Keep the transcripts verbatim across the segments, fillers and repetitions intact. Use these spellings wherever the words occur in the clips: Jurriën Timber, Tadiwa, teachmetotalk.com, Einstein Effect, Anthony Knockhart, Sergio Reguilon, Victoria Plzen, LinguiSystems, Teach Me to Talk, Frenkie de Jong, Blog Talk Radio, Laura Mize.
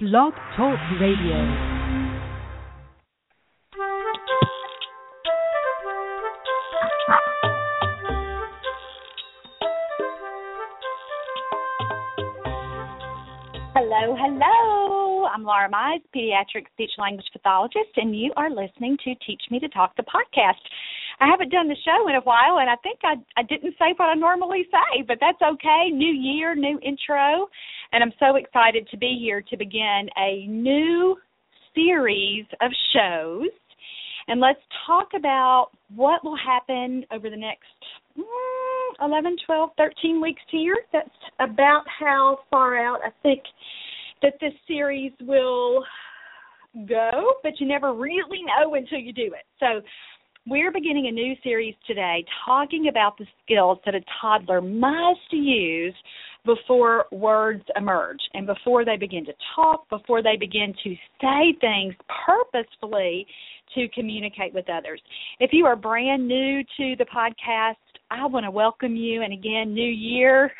Blog Talk Radio. Hello, hello. I'm Laura Mize, pediatric speech-language pathologist, and you are listening to Teach Me to Talk, the podcast. I haven't done the show in a while, and I think I, I didn't say what I normally say, but that's okay. New year, new intro, and I'm so excited to be here to begin a new series of shows. And let's talk about what will happen over the next mm, eleven, twelve, thirteen weeks here. That's about how far out I think that this series will go, but you never really know until you do it. So we're beginning a new series today talking about the skills that a toddler must use before words emerge and before they begin to talk, before they begin to say things purposefully to communicate with others. If you are brand new to the podcast, I want to welcome you, and again, new year.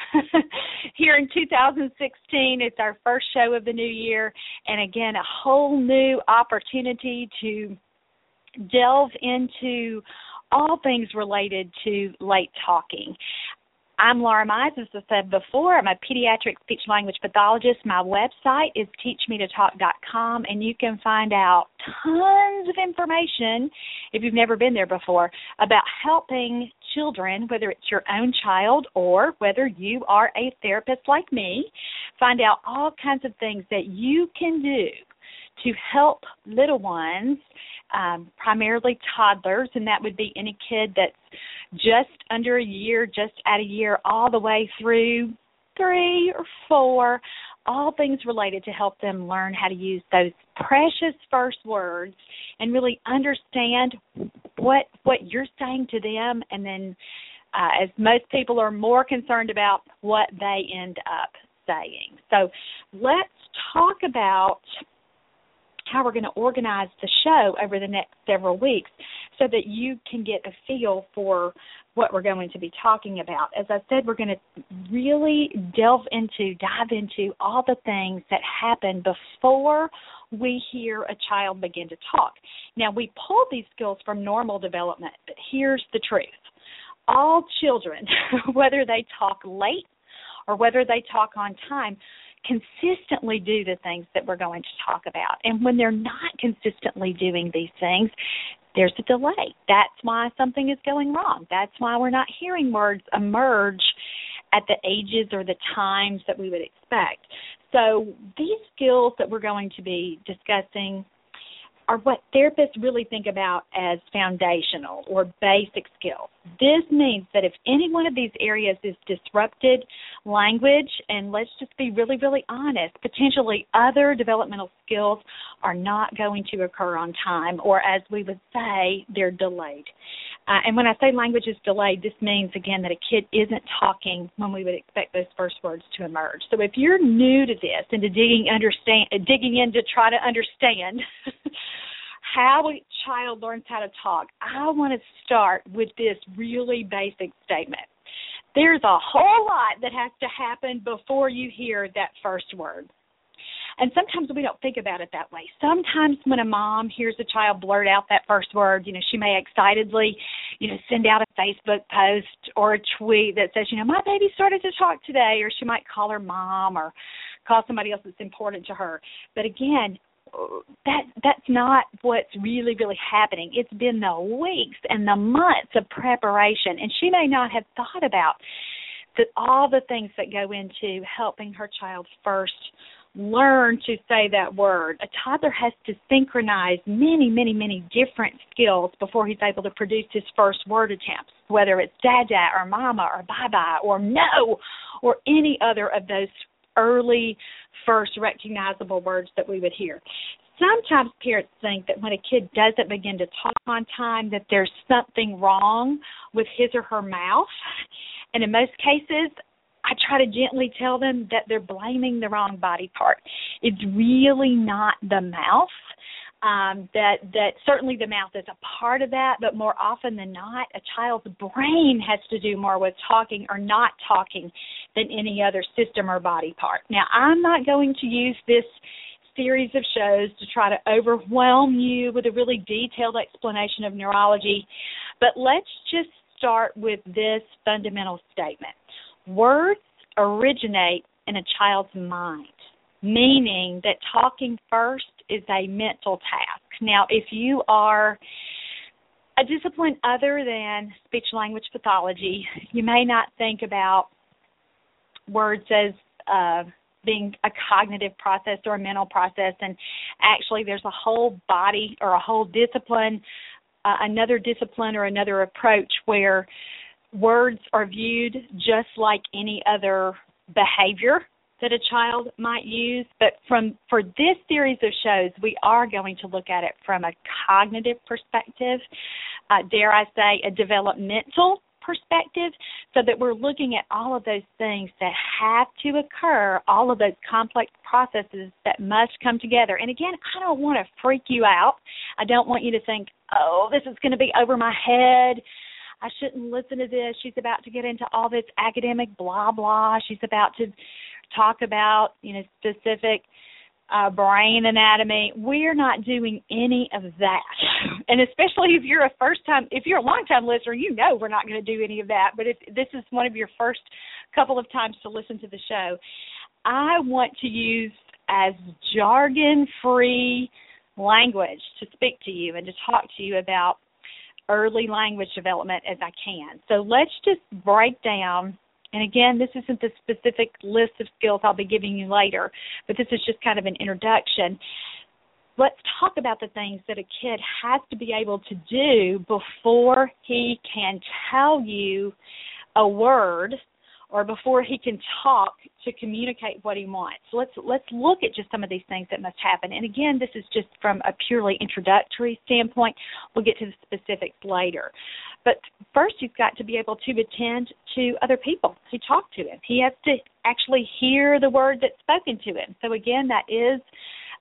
Here in two thousand sixteen, it's our first show of the new year, and again, a whole new opportunity to delve into all things related to late talking. I'm Laura Mize, as I said before. I'm a pediatric speech-language pathologist. My website is teach me to talk dot com, and you can find out tons of information, if you've never been there before, about helping children, whether it's your own child or whether you are a therapist like me, find out all kinds of things that you can do to help little ones, um, primarily toddlers, and that would be any kid that's just under a year, just at a year, all the way through three or four, all things related to help them learn how to use those precious first words and really understand what what you're saying to them, and then uh, as most people are more concerned about what they end up saying. So let's talk about how we're going to organize the show over the next several weeks so that you can get a feel for what we're going to be talking about. As I said, we're going to really delve into, dive into all the things that happen before we hear a child begin to talk. Now, we pull these skills from normal development, but here's the truth. All children, whether they talk late or whether they talk on time, consistently do the things that we're going to talk about. And when they're not consistently doing these things, there's a delay. That's why something is going wrong. That's why we're not hearing words emerge at the ages or the times that we would expect. So these skills that we're going to be discussing are what therapists really think about as foundational or basic skills. This means that if any one of these areas is disrupted, language, and let's just be really, really honest, potentially other developmental skills are not going to occur on time, or as we would say, they're delayed. Uh, and when I say language is delayed, this means, again, that a kid isn't talking when we would expect those first words to emerge. So if you're new to this and to digging, understand, digging in to try to understand how a child learns how to talk, I want to start with this really basic statement. There's a whole lot that has to happen before you hear that first word. And sometimes we don't think about it that way. Sometimes when a mom hears a child blurt out that first word, you know, she may excitedly, you know, send out a Facebook post or a tweet that says, you know, my baby started to talk today, or she might call her mom or call somebody else that's important to her. But again, that that's not what's really, really happening. It's been the weeks and the months of preparation, and she may not have thought about that, all the things that go into helping her child first learn to say that word. A toddler has to synchronize many, many, many different skills before he's able to produce his first word attempts, whether it's dada or mama or bye-bye or no or any other of those early first recognizable words that we would hear. Sometimes parents think that when a kid doesn't begin to talk on time that there's something wrong with his or her mouth, and in most cases, I try to gently tell them that they're blaming the wrong body part. It's really not the mouth. Um, that that certainly the mouth is a part of that, but more often than not, a child's brain has to do more with talking or not talking than any other system or body part. Now, I'm not going to use this series of shows to try to overwhelm you with a really detailed explanation of neurology, but let's just start with this fundamental statement. Words originate in a child's mind, meaning that talking first is a mental task. Now, if you are a discipline other than speech-language pathology, you may not think about words as uh, being a cognitive process or a mental process, and actually there's a whole body or a whole discipline, uh, another discipline or another approach where words are viewed just like any other behavior that a child might use. But from for this series of shows, we are going to look at it from a cognitive perspective, uh, dare I say a developmental perspective, so that we're looking at all of those things that have to occur, all of those complex processes that must come together. And again, I don't want to freak you out. I don't want you to think, oh, this is going to be over my head. I shouldn't listen to this. She's about to get into all this academic blah, blah. She's about to talk about, you know, specific uh, brain anatomy. We're not doing any of that. And especially if you're a first-time, if you're a long-time listener, you know we're not going to do any of that. But if this is one of your first couple of times to listen to the show, I want to use as jargon-free language to speak to you and to talk to you about early language development as I can. So let's just break down, and again, this isn't the specific list of skills I'll be giving you later, but this is just kind of an introduction. Let's talk about the things that a kid has to be able to do before he can tell you a word or before he can talk to communicate what he wants. So let's let's look at just some of these things that must happen. And again, this is just from a purely introductory standpoint. We'll get to the specifics later. But first, you've got to be able to attend to other people who talk to him. He has to actually hear the word that's spoken to him. So again, that is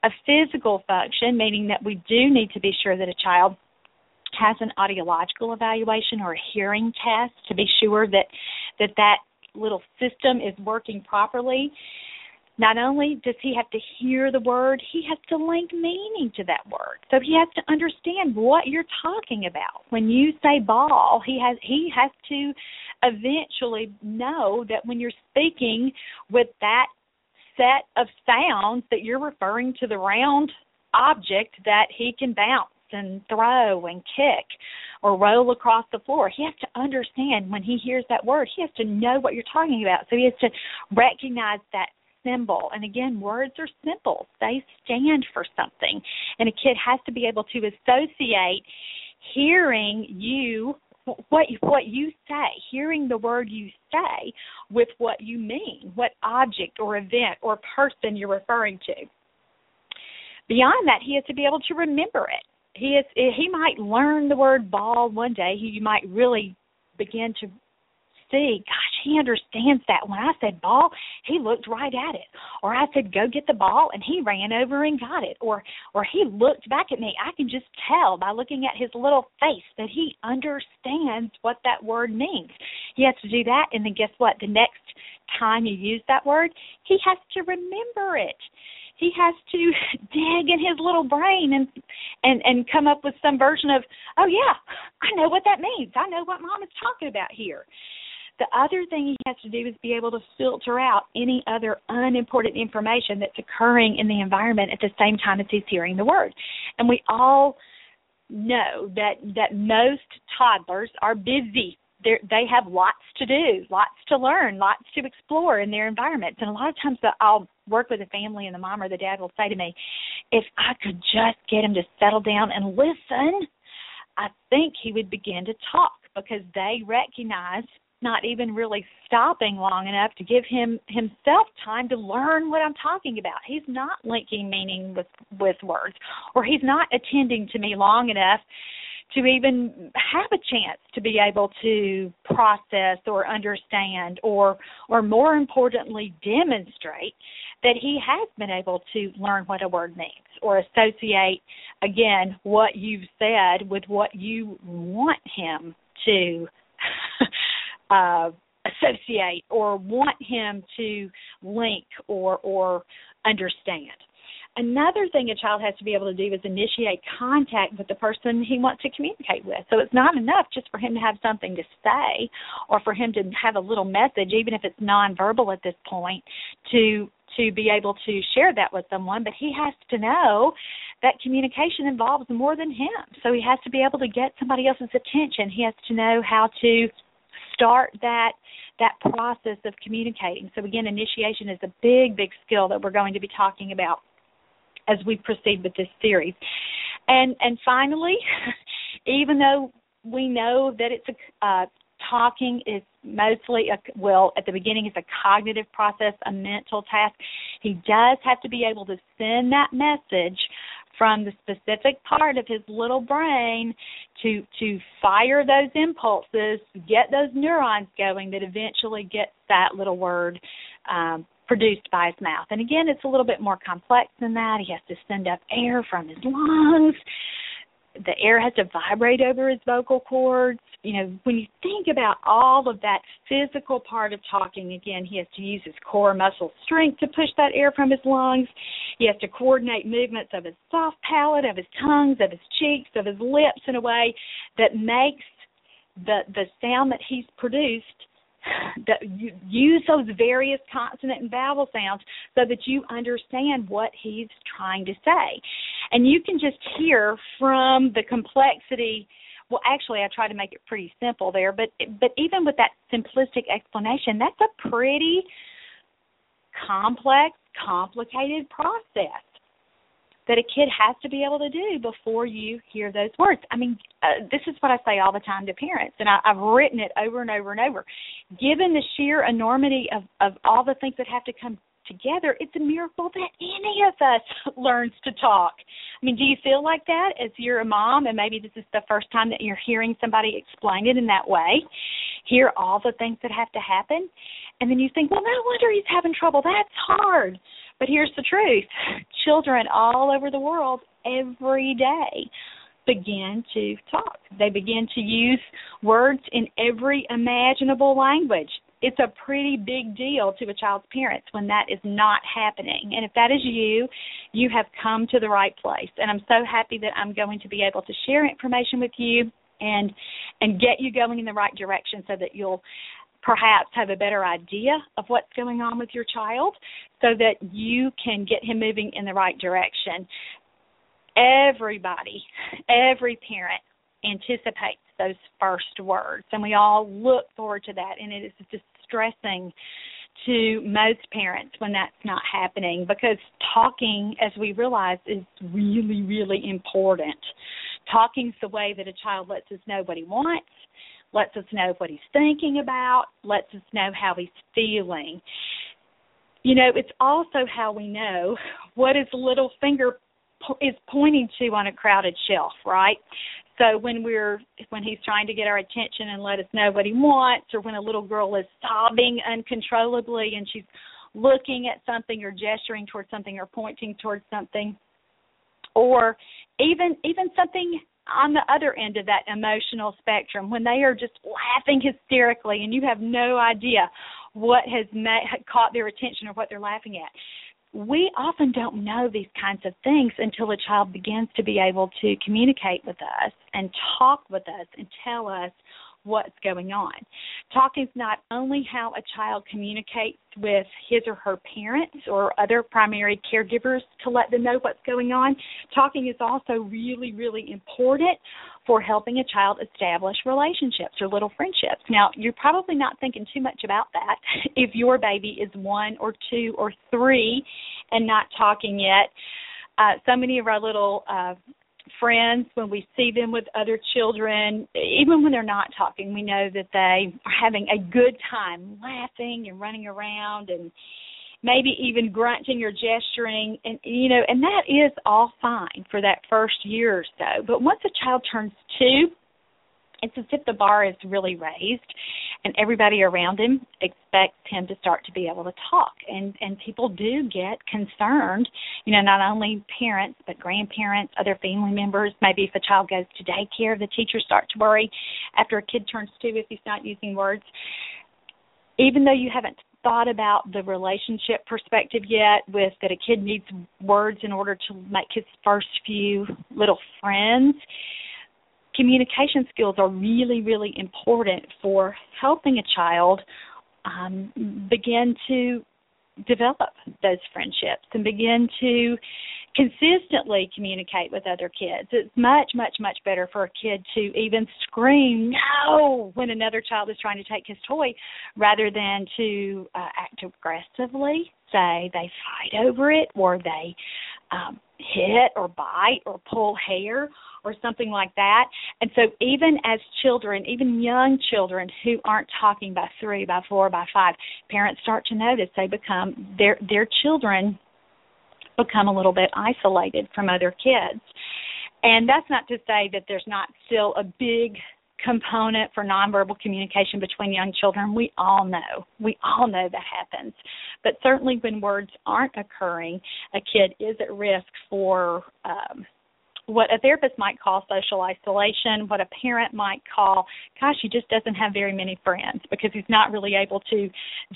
a physical function, meaning that we do need to be sure that a child has an audiological evaluation or a hearing test to be sure that that, that little system is working properly. Not only does he have to hear the word, he has to link meaning to that word. So he has to understand what you're talking about. When you say ball, he has he has to eventually know that when you're speaking with that set of sounds that you're referring to the round object that he can bounce and throw and kick or roll across the floor. He has to understand when he hears that word. He has to know what you're talking about. So he has to recognize that symbol. And again, words are symbols. They stand for something. And a kid has to be able to associate hearing you, what, what you say, hearing the word you say with what you mean, what object or event or person you're referring to. Beyond that, he has to be able to remember it. He is, he might learn the word ball one day. He might really begin to see, gosh, he understands that. When I said ball, he looked right at it. Or I said, go get the ball, and he ran over and got it. Or, or he looked back at me. I can just tell by looking at his little face that he understands what that word means. He has to do that, and then guess what? The next time you use that word, he has to remember it. He has to dig in his little brain and, and and come up with some version of, oh, yeah, I know what that means. I know what Mom is talking about here. The other thing he has to do is be able to filter out any other unimportant information that's occurring in the environment at the same time as he's hearing the word. And we all know that, that most toddlers are busy. They're, they have lots to do, lots to learn, lots to explore in their environments. And a lot of times I'll work with a family and the mom or the dad will say to me, if I could just get him to settle down and listen, I think he would begin to talk, because they recognize not even really stopping long enough to give him himself time to learn what I'm talking about. He's not linking meaning with, with words, or he's not attending to me long enough to even have a chance to be able to process or understand or, or more importantly, demonstrate that he has been able to learn what a word means or associate, again, what you've said with what you want him to uh, associate or want him to link or, or understand. Another thing a child has to be able to do is initiate contact with the person he wants to communicate with. So it's not enough just for him to have something to say or for him to have a little message, even if it's nonverbal at this point, to to be able to share that with someone. But he has to know that communication involves more than him. So he has to be able to get somebody else's attention. He has to know how to start that that process of communicating. So, again, initiation is a big, big skill that we're going to be talking about as we proceed with this series. And and finally, even though we know that it's a uh, talking is mostly, a, well, at the beginning it's a cognitive process, a mental task, he does have to be able to send that message from the specific part of his little brain to to fire those impulses, get those neurons going that eventually gets that little word um, produced by his mouth. And again, it's a little bit more complex than that. He has to send up air from his lungs. The air has to vibrate over his vocal cords. You know, when you think about all of that physical part of talking, again, he has to use his core muscle strength to push that air from his lungs. He has to coordinate movements of his soft palate, of his tongues, of his cheeks, of his lips in a way that makes the the sound that he's produced, that you use those various consonant and vowel sounds so that you understand what he's trying to say. And you can just hear from the complexity. Well, actually, I try to make it pretty simple there, but but even with that simplistic explanation, that's a pretty complex, complicated process that a kid has to be able to do before you hear those words. I mean, uh, this is what I say all the time to parents, and I, I've written it over and over and over. Given the sheer enormity of, of all the things that have to come together, it's a miracle that any of us learns to talk. I mean, do you feel like that as you're a mom, and maybe this is the first time that you're hearing somebody explain it in that way? Hear all the things that have to happen, and then you think, well, no wonder he's having trouble. That's hard. But here's the truth. Children all over the world every day begin to talk. They begin to use words in every imaginable language. It's a pretty big deal to a child's parents when that is not happening. And if that is you, you have come to the right place. And I'm so happy that I'm going to be able to share information with you and and get you going in the right direction so that you'll perhaps have a better idea of what's going on with your child so that you can get him moving in the right direction. Everybody, every parent anticipates those first words, and we all look forward to that, and it is distressing to most parents when that's not happening because talking, as we realize, is really, really important. Talking's the way that a child lets us know what he wants, lets us know what he's thinking about, lets us know how he's feeling. You know, it's also how we know what his little finger po- is pointing to on a crowded shelf, right? So when we're when he's trying to get our attention and let us know what he wants, or when a little girl is sobbing uncontrollably and she's looking at something or gesturing towards something or pointing towards something, or even even something on the other end of that emotional spectrum, when they are just laughing hysterically and you have no idea what has ma- caught their attention or what they're laughing at. We often don't know these kinds of things until a child begins to be able to communicate with us and talk with us and tell us what's going on. Talking is not only how a child communicates with his or her parents or other primary caregivers to let them know what's going on. Talking is also really, really important for helping a child establish relationships or little friendships. Now, you're probably not thinking too much about that if your baby is one or two or three and not talking yet. Uh, so many of our little uh friends, when we see them with other children, even when they're not talking, we know that they are having a good time laughing and running around and maybe even grunting or gesturing. And, you know, and that is all fine for that first year or so. But once a child turns two, it's as if the bar is really raised and everybody around him expects him to start to be able to talk. And, and people do get concerned, you know, not only parents, but grandparents, other family members. Maybe if a child goes to daycare, the teachers start to worry after a kid turns two if he's not using words. Even though you haven't thought about the relationship perspective yet with that a kid needs words in order to make his first few little friends. Communication skills are really, really important for helping a child um, begin to develop those friendships and begin to consistently communicate with other kids. It's much, much, much better for a kid to even scream no when another child is trying to take his toy rather than to uh, act aggressively, say they fight over it or they um, hit or bite or pull hair or something like that. And so even as children, even young children who aren't talking by three, by four, by five, parents start to notice they become, their their children become a little bit isolated from other kids. And that's not to say that there's not still a big component for nonverbal communication between young children. We all know. We all know that happens. But certainly when words aren't occurring, a kid is at risk for um, what a therapist might call social isolation, what a parent might call, gosh, he just doesn't have very many friends because he's not really able to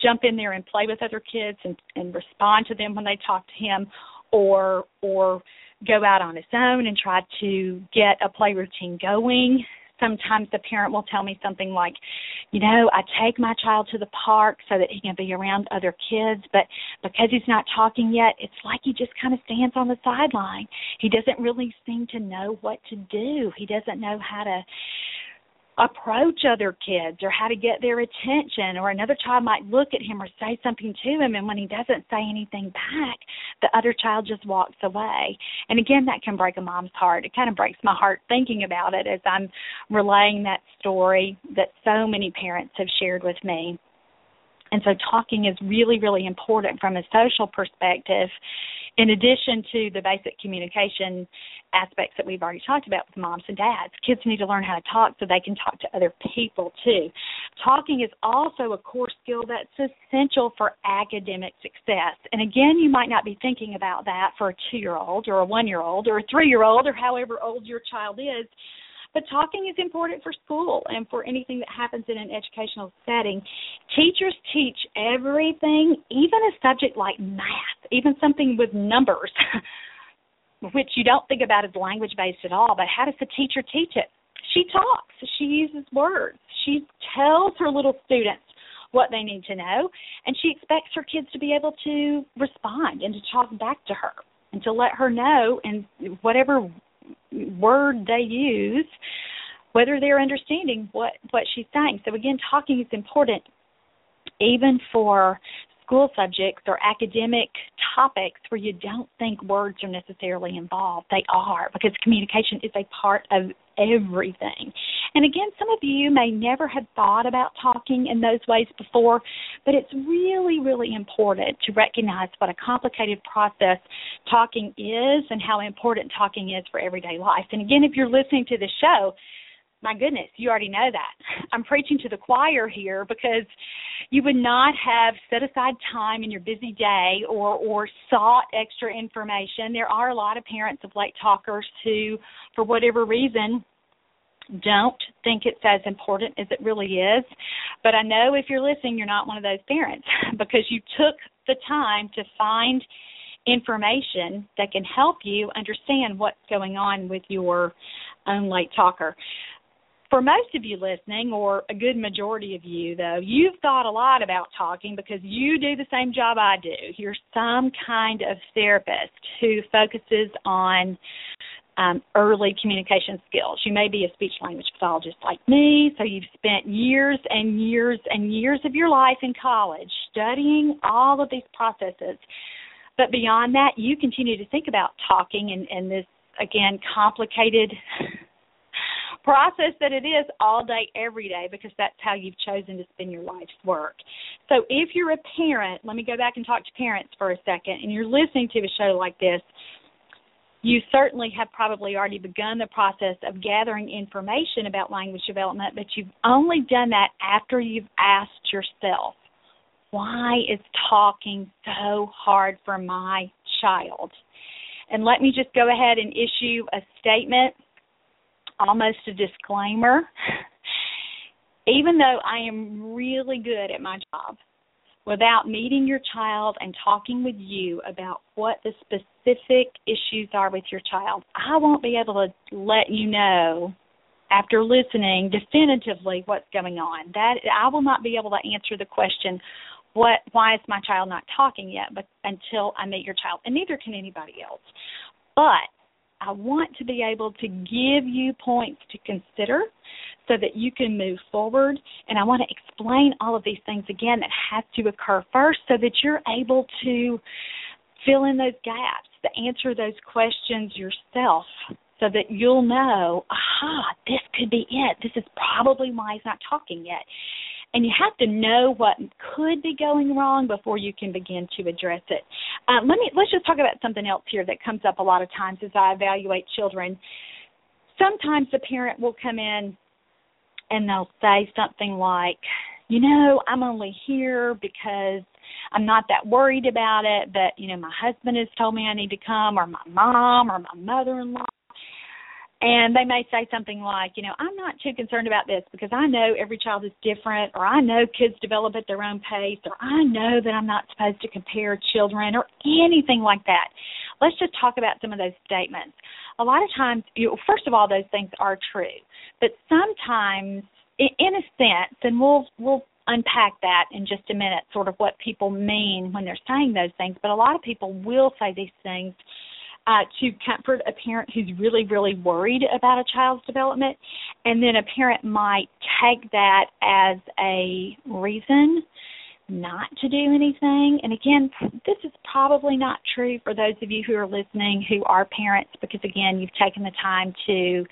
jump in there and play with other kids and, and respond to them when they talk to him or or go out on his own and try to get a play routine going. Sometimes the parent will tell me something like, you know, I take my child to the park so that he can be around other kids, but because he's not talking yet, it's like he just kind of stands on the sideline. He doesn't really seem to know what to do. He doesn't know how to approach other kids or how to get their attention, or another child might look at him or say something to him, and when he doesn't say anything back, the other child just walks away. And again, that can break a mom's heart. It kind of breaks my heart thinking about it as I'm relaying that story that so many parents have shared with me. And so talking is really, really important from a social perspective, in addition to the basic communication aspects that we've already talked about with moms and dads. Kids need to learn how to talk so they can talk to other people too. Talking is also a core skill that's essential for academic success. And again, you might not be thinking about that for a two-year-old or a one-year-old or a three-year-old or however old your child is. But talking is important for school and for anything that happens in an educational setting. Teachers teach everything, even a subject like math, even something with numbers, which you don't think about as language-based at all. But how does the teacher teach it? She talks. She uses words. She tells her little students what they need to know, and she expects her kids to be able to respond and to talk back to her and to let her know in whatever word they use, whether they're understanding what, what she's saying. So again, talking is important even for school subjects or academic topics where you don't think words are necessarily involved. They are, because communication is a part of everything. And again, some of you may never have thought about talking in those ways before, but it's really, really important to recognize what a complicated process talking is and how important talking is for everyday life. And again, if you're listening to the show, my goodness, you already know that. I'm preaching to the choir here, because you would not have set aside time in your busy day or, or sought extra information. There are a lot of parents of late talkers who, for whatever reason, don't think it's as important as it really is. But I know if you're listening, you're not one of those parents, because you took the time to find information that can help you understand what's going on with your own late talker. For most of you listening, or a good majority of you, though, you've thought a lot about talking because you do the same job I do. You're some kind of therapist who focuses on um, early communication skills. You may be a speech-language pathologist like me, so you've spent years and years and years of your life in college studying all of these processes. But beyond that, you continue to think about talking and, and this, again, complicated process that it is all day, every day, because that's how you've chosen to spend your life's work. So if you're a parent, let me go back and talk to parents for a second, and you're listening to a show like this, you certainly have probably already begun the process of gathering information about language development, but you've only done that after you've asked yourself, why is talking so hard for my child? And let me just go ahead and issue a statement, almost a disclaimer. Even though I am really good at my job, without meeting your child and talking with you about what the specific issues are with your child. I won't be able to let you know after listening definitively what's going on. That I will not be able to answer the question, what, why is my child not talking yet, but until I meet your child, and neither can anybody else. But I want to be able to give you points to consider so that you can move forward, and I want to explain all of these things again that have to occur first so that you're able to fill in those gaps, to answer those questions yourself so that you'll know, aha, this could be it. This is probably why he's not talking yet. And you have to know what could be going wrong before you can begin to address it. Uh, let me let's just talk about something else here that comes up a lot of times as I evaluate children. Sometimes the parent will come in and they'll say something like, you know, I'm only here because I'm not that worried about it, but, you know, my husband has told me I need to come, or my mom or my mother-in-law. And they may say something like, you know, I'm not too concerned about this because I know every child is different, or I know kids develop at their own pace, or I know that I'm not supposed to compare children, or anything like that. Let's just talk about some of those statements. A lot of times, you, first of all, those things are true. But sometimes, in a sense, and we'll we'll unpack that in just a minute, sort of what people mean when they're saying those things, but a lot of people will say these things Uh, to comfort a parent who's really, really worried about a child's development. And then a parent might take that as a reason not to do anything. And again, this is probably not true for those of you who are listening who are parents, because again, you've taken the time to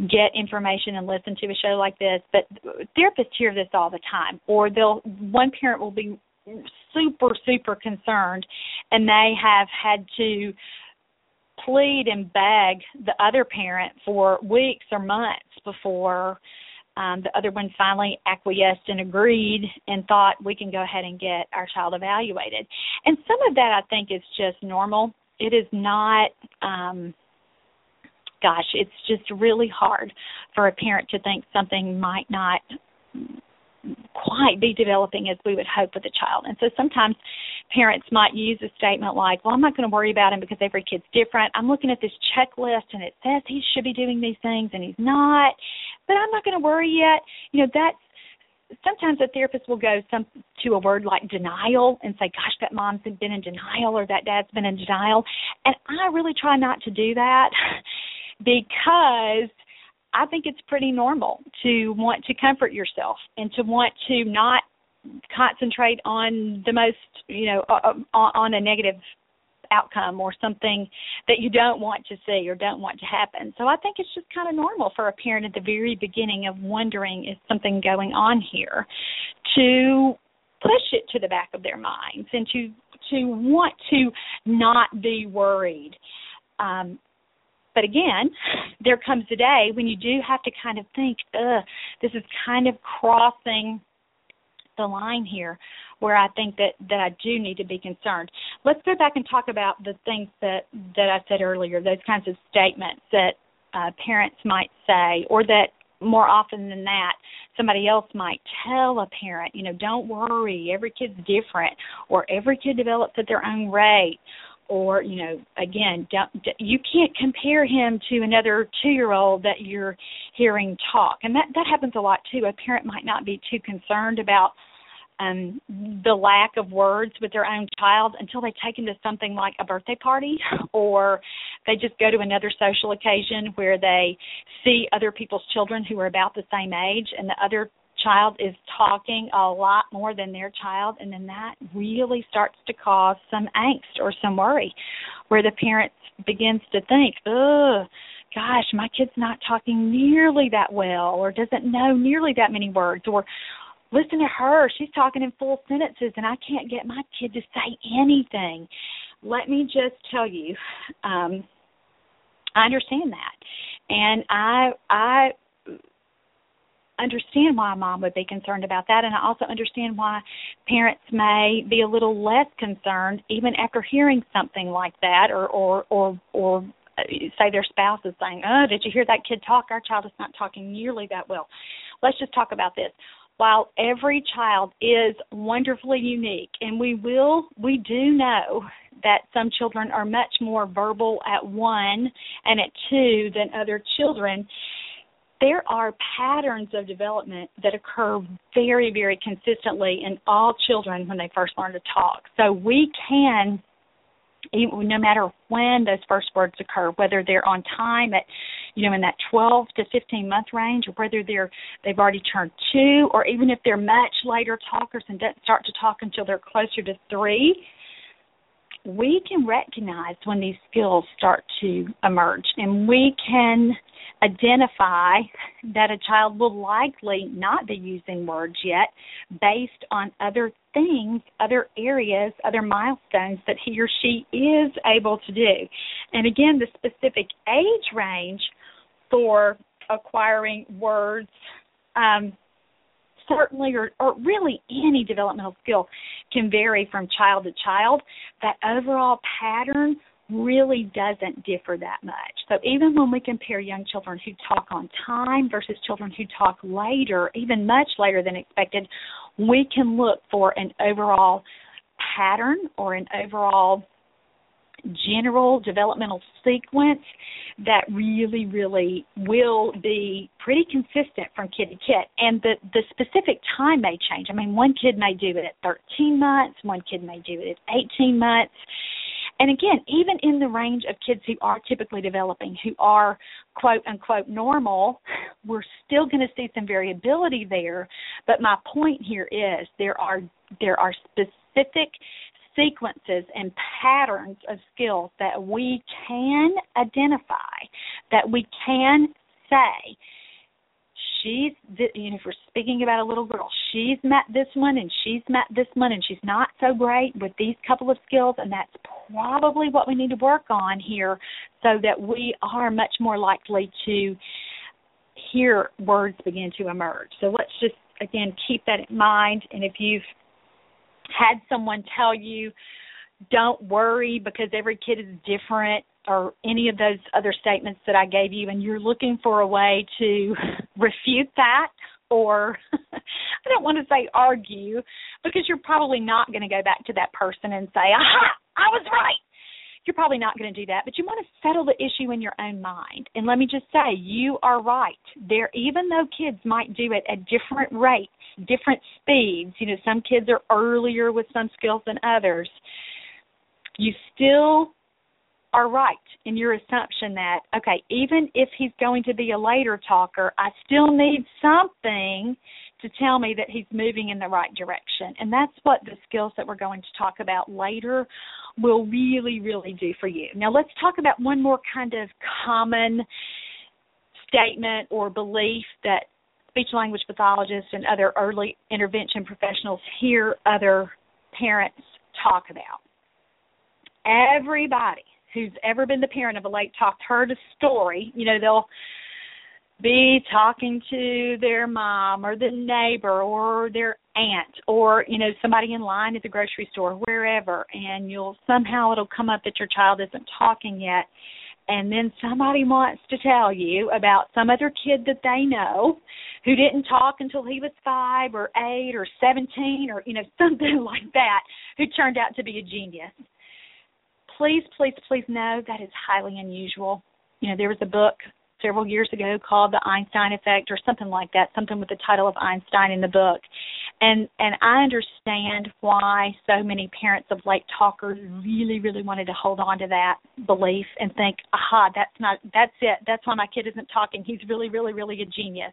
get information and listen to a show like this. But therapists hear this all the time, or they'll one parent will be super, super concerned, and they have had to plead and beg the other parent for weeks or months before um, the other one finally acquiesced and agreed and thought we can go ahead and get our child evaluated. And some of that, I think, is just normal. It is not, um, gosh, it's just really hard for a parent to think something might not quite be developing as we would hope with a child. And so sometimes parents might use a statement like, well, I'm not going to worry about him because every kid's different. I'm looking at this checklist and it says he should be doing these things and he's not, but I'm not going to worry yet. You know, that's sometimes a therapist will go some, to a word like denial and say, gosh, that mom's been in denial, or that dad's been in denial. And I really try not to do that because I think it's pretty normal to want to comfort yourself and to want to not concentrate on the most, you know, on a negative outcome or something that you don't want to see or don't want to happen. So I think it's just kind of normal for a parent at the very beginning of wondering, is something going on here, to push it to the back of their minds and to to want to not be worried. Um But again, there comes a day when you do have to kind of think, ugh, this is kind of crossing the line here where I think that, that I do need to be concerned. Let's go back and talk about the things that, that I said earlier, those kinds of statements that uh, parents might say, or that more often than that, somebody else might tell a parent, you know, don't worry, every kid's different, or every kid develops at their own rate. Or, you know, again, don't, you can't compare him to another two-year-old that you're hearing talk. And that, that happens a lot, too. A parent might not be too concerned about um, the lack of words with their own child until they take him to something like a birthday party, or they just go to another social occasion where they see other people's children who are about the same age, and the other child is talking a lot more than their child, and then that really starts to cause some angst or some worry, where the parent begins to think, oh, gosh, my kid's not talking nearly that well, or doesn't know nearly that many words, or listen to her, she's talking in full sentences, and I can't get my kid to say anything. Let me just tell you, um, I understand that, and I, I, understand why a mom would be concerned about that, and I also understand why parents may be a little less concerned even after hearing something like that, or or or, or say their spouse is saying, oh, did you hear that kid talk? Our child is not talking nearly that well. Let's just talk about this. while every child is wonderfully unique, and we will, we do know that some children are much more verbal at one and at two than other children, there are patterns of development that occur very, very consistently in all children when they first learn to talk. So we can, no matter when those first words occur, whether they're on time at, you know, in that twelve to fifteen month range, or whether they're, they've already turned two, or even if they're much later talkers and don't start to talk until they're closer to three, we can recognize when these skills start to emerge, and we can identify that a child will likely not be using words yet based on other things, other areas, other milestones that he or she is able to do. And again, the specific age range for acquiring words, um, certainly, or, or really any developmental skill, can vary from child to child. That overall pattern really doesn't differ that much. So even when we compare young children who talk on time versus children who talk later, even much later than expected, we can look for an overall pattern or an overall general developmental sequence that really, really will be pretty consistent from kid to kid. And the, the specific time may change. I mean, one kid may do it at thirteen months, one kid may do it at eighteen months. And again, even in the range of kids who are typically developing, who are quote unquote normal, we're still going to see some variability there. But my point here is there are there are specific sequences and patterns of skills that we can identify, that we can say, she's, you know, if we're speaking about a little girl, she's met this one and she's met this one and she's not so great with these couple of skills, and that's probably what we need to work on here so that we are much more likely to hear words begin to emerge. So let's just, again, keep that in mind. And if you've had someone tell you, don't worry because every kid is different, or any of those other statements that I gave you, and you're looking for a way to refute that, or I don't want to say argue, because you're probably not going to go back to that person and say, aha, I was right. You're probably not going to do that, but you want to settle the issue in your own mind. And let me just say, you are right. There, even though kids might do it at different rates, different speeds, you know, some kids are earlier with some skills than others, you still are right in your assumption that, okay, even if he's going to be a later talker, I still need something to tell me that he's moving in the right direction. And that's what the skills that we're going to talk about later will really, really do for you. Now, let's talk about one more kind of common statement or belief that speech-language pathologists and other early intervention professionals hear other parents talk about. Everybody who's ever been the parent of a late talk heard a story. You know, they'll be talking to their mom or the neighbor or their aunt or, you know, somebody in line at the grocery store, wherever, and you'll somehow it'll come up that your child isn't talking yet. And then somebody wants to tell you about some other kid that they know who didn't talk until he was five or eight or seventeen or, you know, something like that, who turned out to be a genius. Please, please, please know that is highly unusual. You know, there was a book several years ago called The Einstein Effect or something like that, something with the title of Einstein in the book. And and I understand why so many parents of late talkers really, really wanted to hold on to that belief and think, aha, that's not, that's it. That's why my kid isn't talking. He's really, really, really a genius.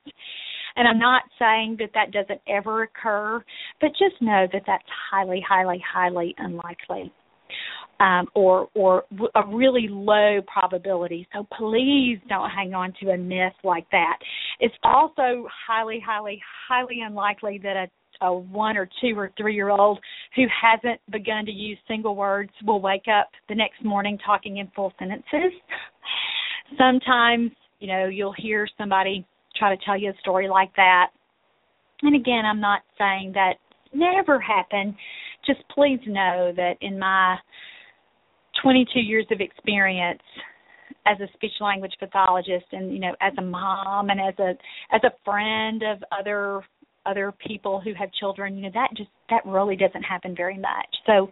And I'm not saying that that doesn't ever occur, but just know that that's highly, highly, highly unlikely. Um, or, or a really low probability. So please don't hang on to a myth like that. It's also highly, highly, highly unlikely that a, a one or two or three-year-old who hasn't begun to use single words will wake up the next morning talking in full sentences. Sometimes, you know, you'll hear somebody try to tell you a story like that. And again, I'm not saying that never happened. Just please know that in my twenty-two years of experience as a speech-language pathologist, and you know, as a mom and as a as a friend of other other people who have children, you know, that just, that really doesn't happen very much. So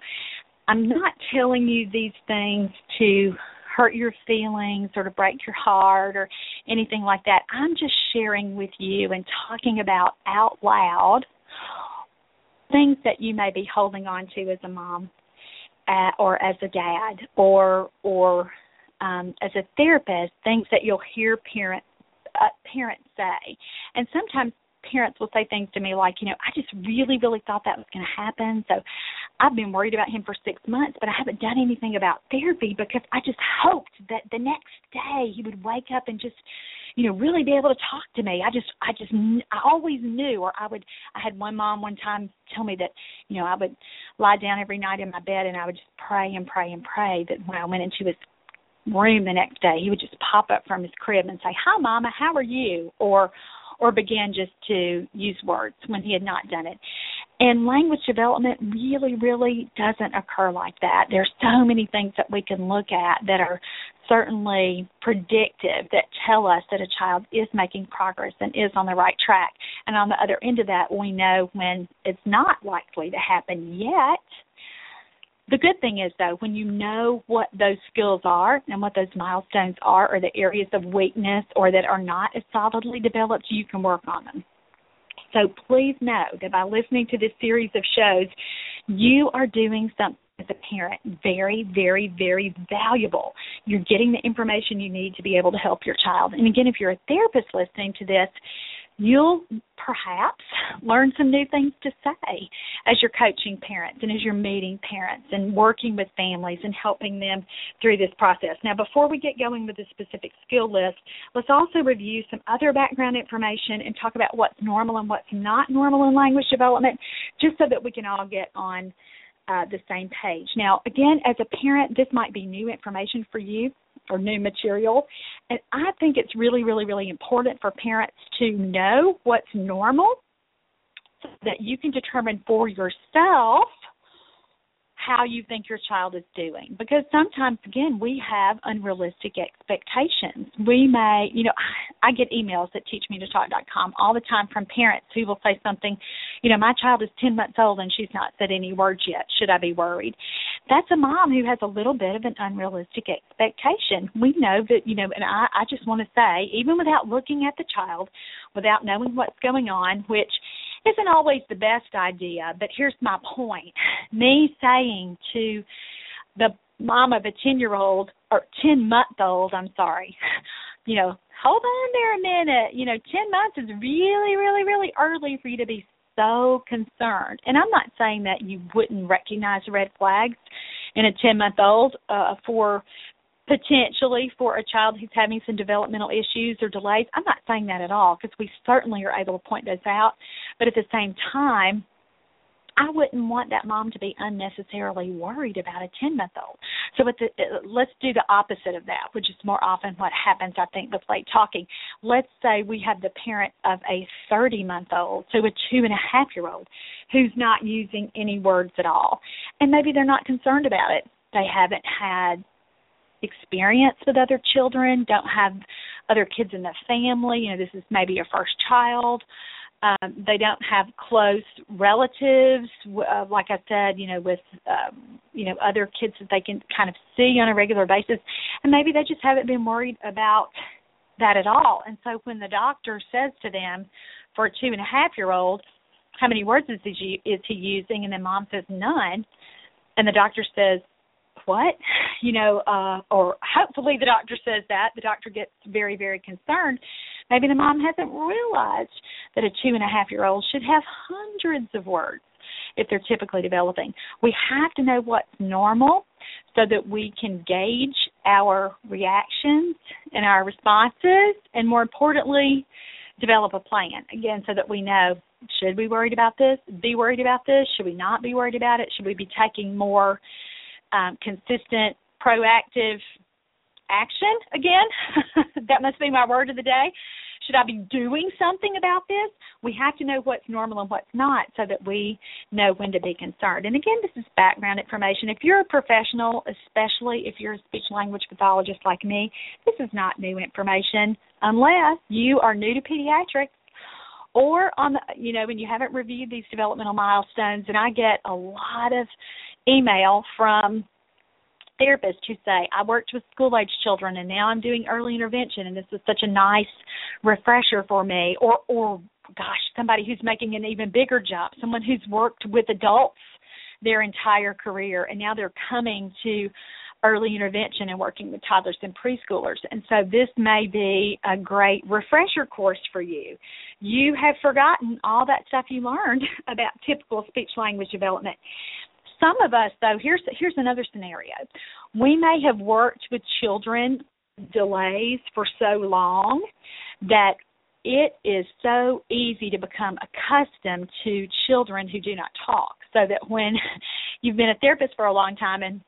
I'm not telling you these things to hurt your feelings or to break your heart or anything like that. I'm just sharing with you and talking about out loud things that you may be holding on to as a mom uh, or as a dad or or um, as a therapist, things that you'll hear parents uh, parents say. And sometimes parents will say things to me like, you know, I just really, really thought that was going to happen. So I've been worried about him for six months, but I haven't done anything about therapy because I just hoped that the next day he would wake up and just, you know, really be able to talk to me. I just, I just, I always knew, or I would, I had one mom one time tell me that, you know, I would lie down every night in my bed and I would just pray and pray and pray that when I went into his room the next day, he would just pop up from his crib and say, "Hi, Mama, how are you?" Or, or began just to use words when he had not done it. And language development really, really doesn't occur like that. There's so many things that we can look at that are certainly predictive, that tell us that a child is making progress and is on the right track. And on the other end of that, we know when it's not likely to happen yet. The good thing is, though, when you know what those skills are and what those milestones are, or the areas of weakness or that are not as solidly developed, you can work on them. So please know that by listening to this series of shows, you are doing something as a parent very, very, very valuable. You're getting the information you need to be able to help your child. And again, if you're a therapist listening to this, you'll perhaps learn some new things to say as you're coaching parents and as you're meeting parents and working with families and helping them through this process. Now, before we get going with the specific skill list, let's also review some other background information and talk about what's normal and what's not normal in language development, just so that we can all get on uh, the same page. Now, again, as a parent, this might be new information for you, or new material. And I think it's really, really, really important for parents to know what's normal so that you can determine for yourself how you think your child is doing. Because sometimes, again, we have unrealistic expectations. We may, you know, I get emails at teach me to talk dot com all the time from parents who will say something, you know, my child is ten months old and she's not said any words yet. Should I be worried? That's a mom who has a little bit of an unrealistic expectation. We know that, you know, and I, I just want to say, even without looking at the child, without knowing what's going on, which isn't always the best idea, but here's my point. Me saying to the mom of a ten-year-old, or ten-month-old, I'm sorry, you know, hold on there a minute. You know, ten months is really, really, really early for you to be so concerned. And I'm not saying that you wouldn't recognize red flags in a ten-month-old uh, for potentially for a child who's having some developmental issues or delays. I'm not saying that at all, because we certainly are able to point those out. But at the same time, I wouldn't want that mom to be unnecessarily worried about a ten-month-old. So with the, let's do the opposite of that, which is more often what happens, I think, with late talking. Let's say we have the parent of a thirty-month-old, so a two-and-a-half-year-old, who's not using any words at all. And maybe they're not concerned about it. They haven't had experience with other children, don't have other kids in the family. You know, this is maybe your first child. Um, they don't have close relatives, uh, like I said, you know, with, um, you know, other kids that they can kind of see on a regular basis. And maybe they just haven't been worried about that at all. And so when the doctor says to them, for a two-and-a-half-year-old, how many words is he, is he using? And then mom says none. And the doctor says, what? You know, uh, or hopefully the doctor says that. The doctor gets very, very concerned. Maybe the mom hasn't realized that a two-and-a-half-year-old should have hundreds of words if they're typically developing. We have to know what's normal so that we can gauge our reactions and our responses, and more importantly, develop a plan, again, so that we know, should we be worried about this, be worried about this, should we not be worried about it, should we be taking more um, consistent, proactive action, again, that must be my word of the day. Should I be doing something about this? We have to know what's normal and what's not so that we know when to be concerned. And again, this is background information. If you're a professional, especially if you're a speech-language pathologist like me, this is not new information unless you are new to pediatrics or on the, you know, when you haven't reviewed these developmental milestones. And I get a lot of email from therapists who say, I worked with school-age children and now I'm doing early intervention, and this is such a nice refresher for me. Or, or gosh, somebody who's making an even bigger jump, someone who's worked with adults their entire career, and now they're coming to early intervention and working with toddlers and preschoolers. And so this may be a great refresher course for you. You have forgotten all that stuff you learned about typical speech language development. Some of us, though, here's here's another scenario. We may have worked with children with delays for so long that it is so easy to become accustomed to children who do not talk, so that when you've been a therapist for a long time and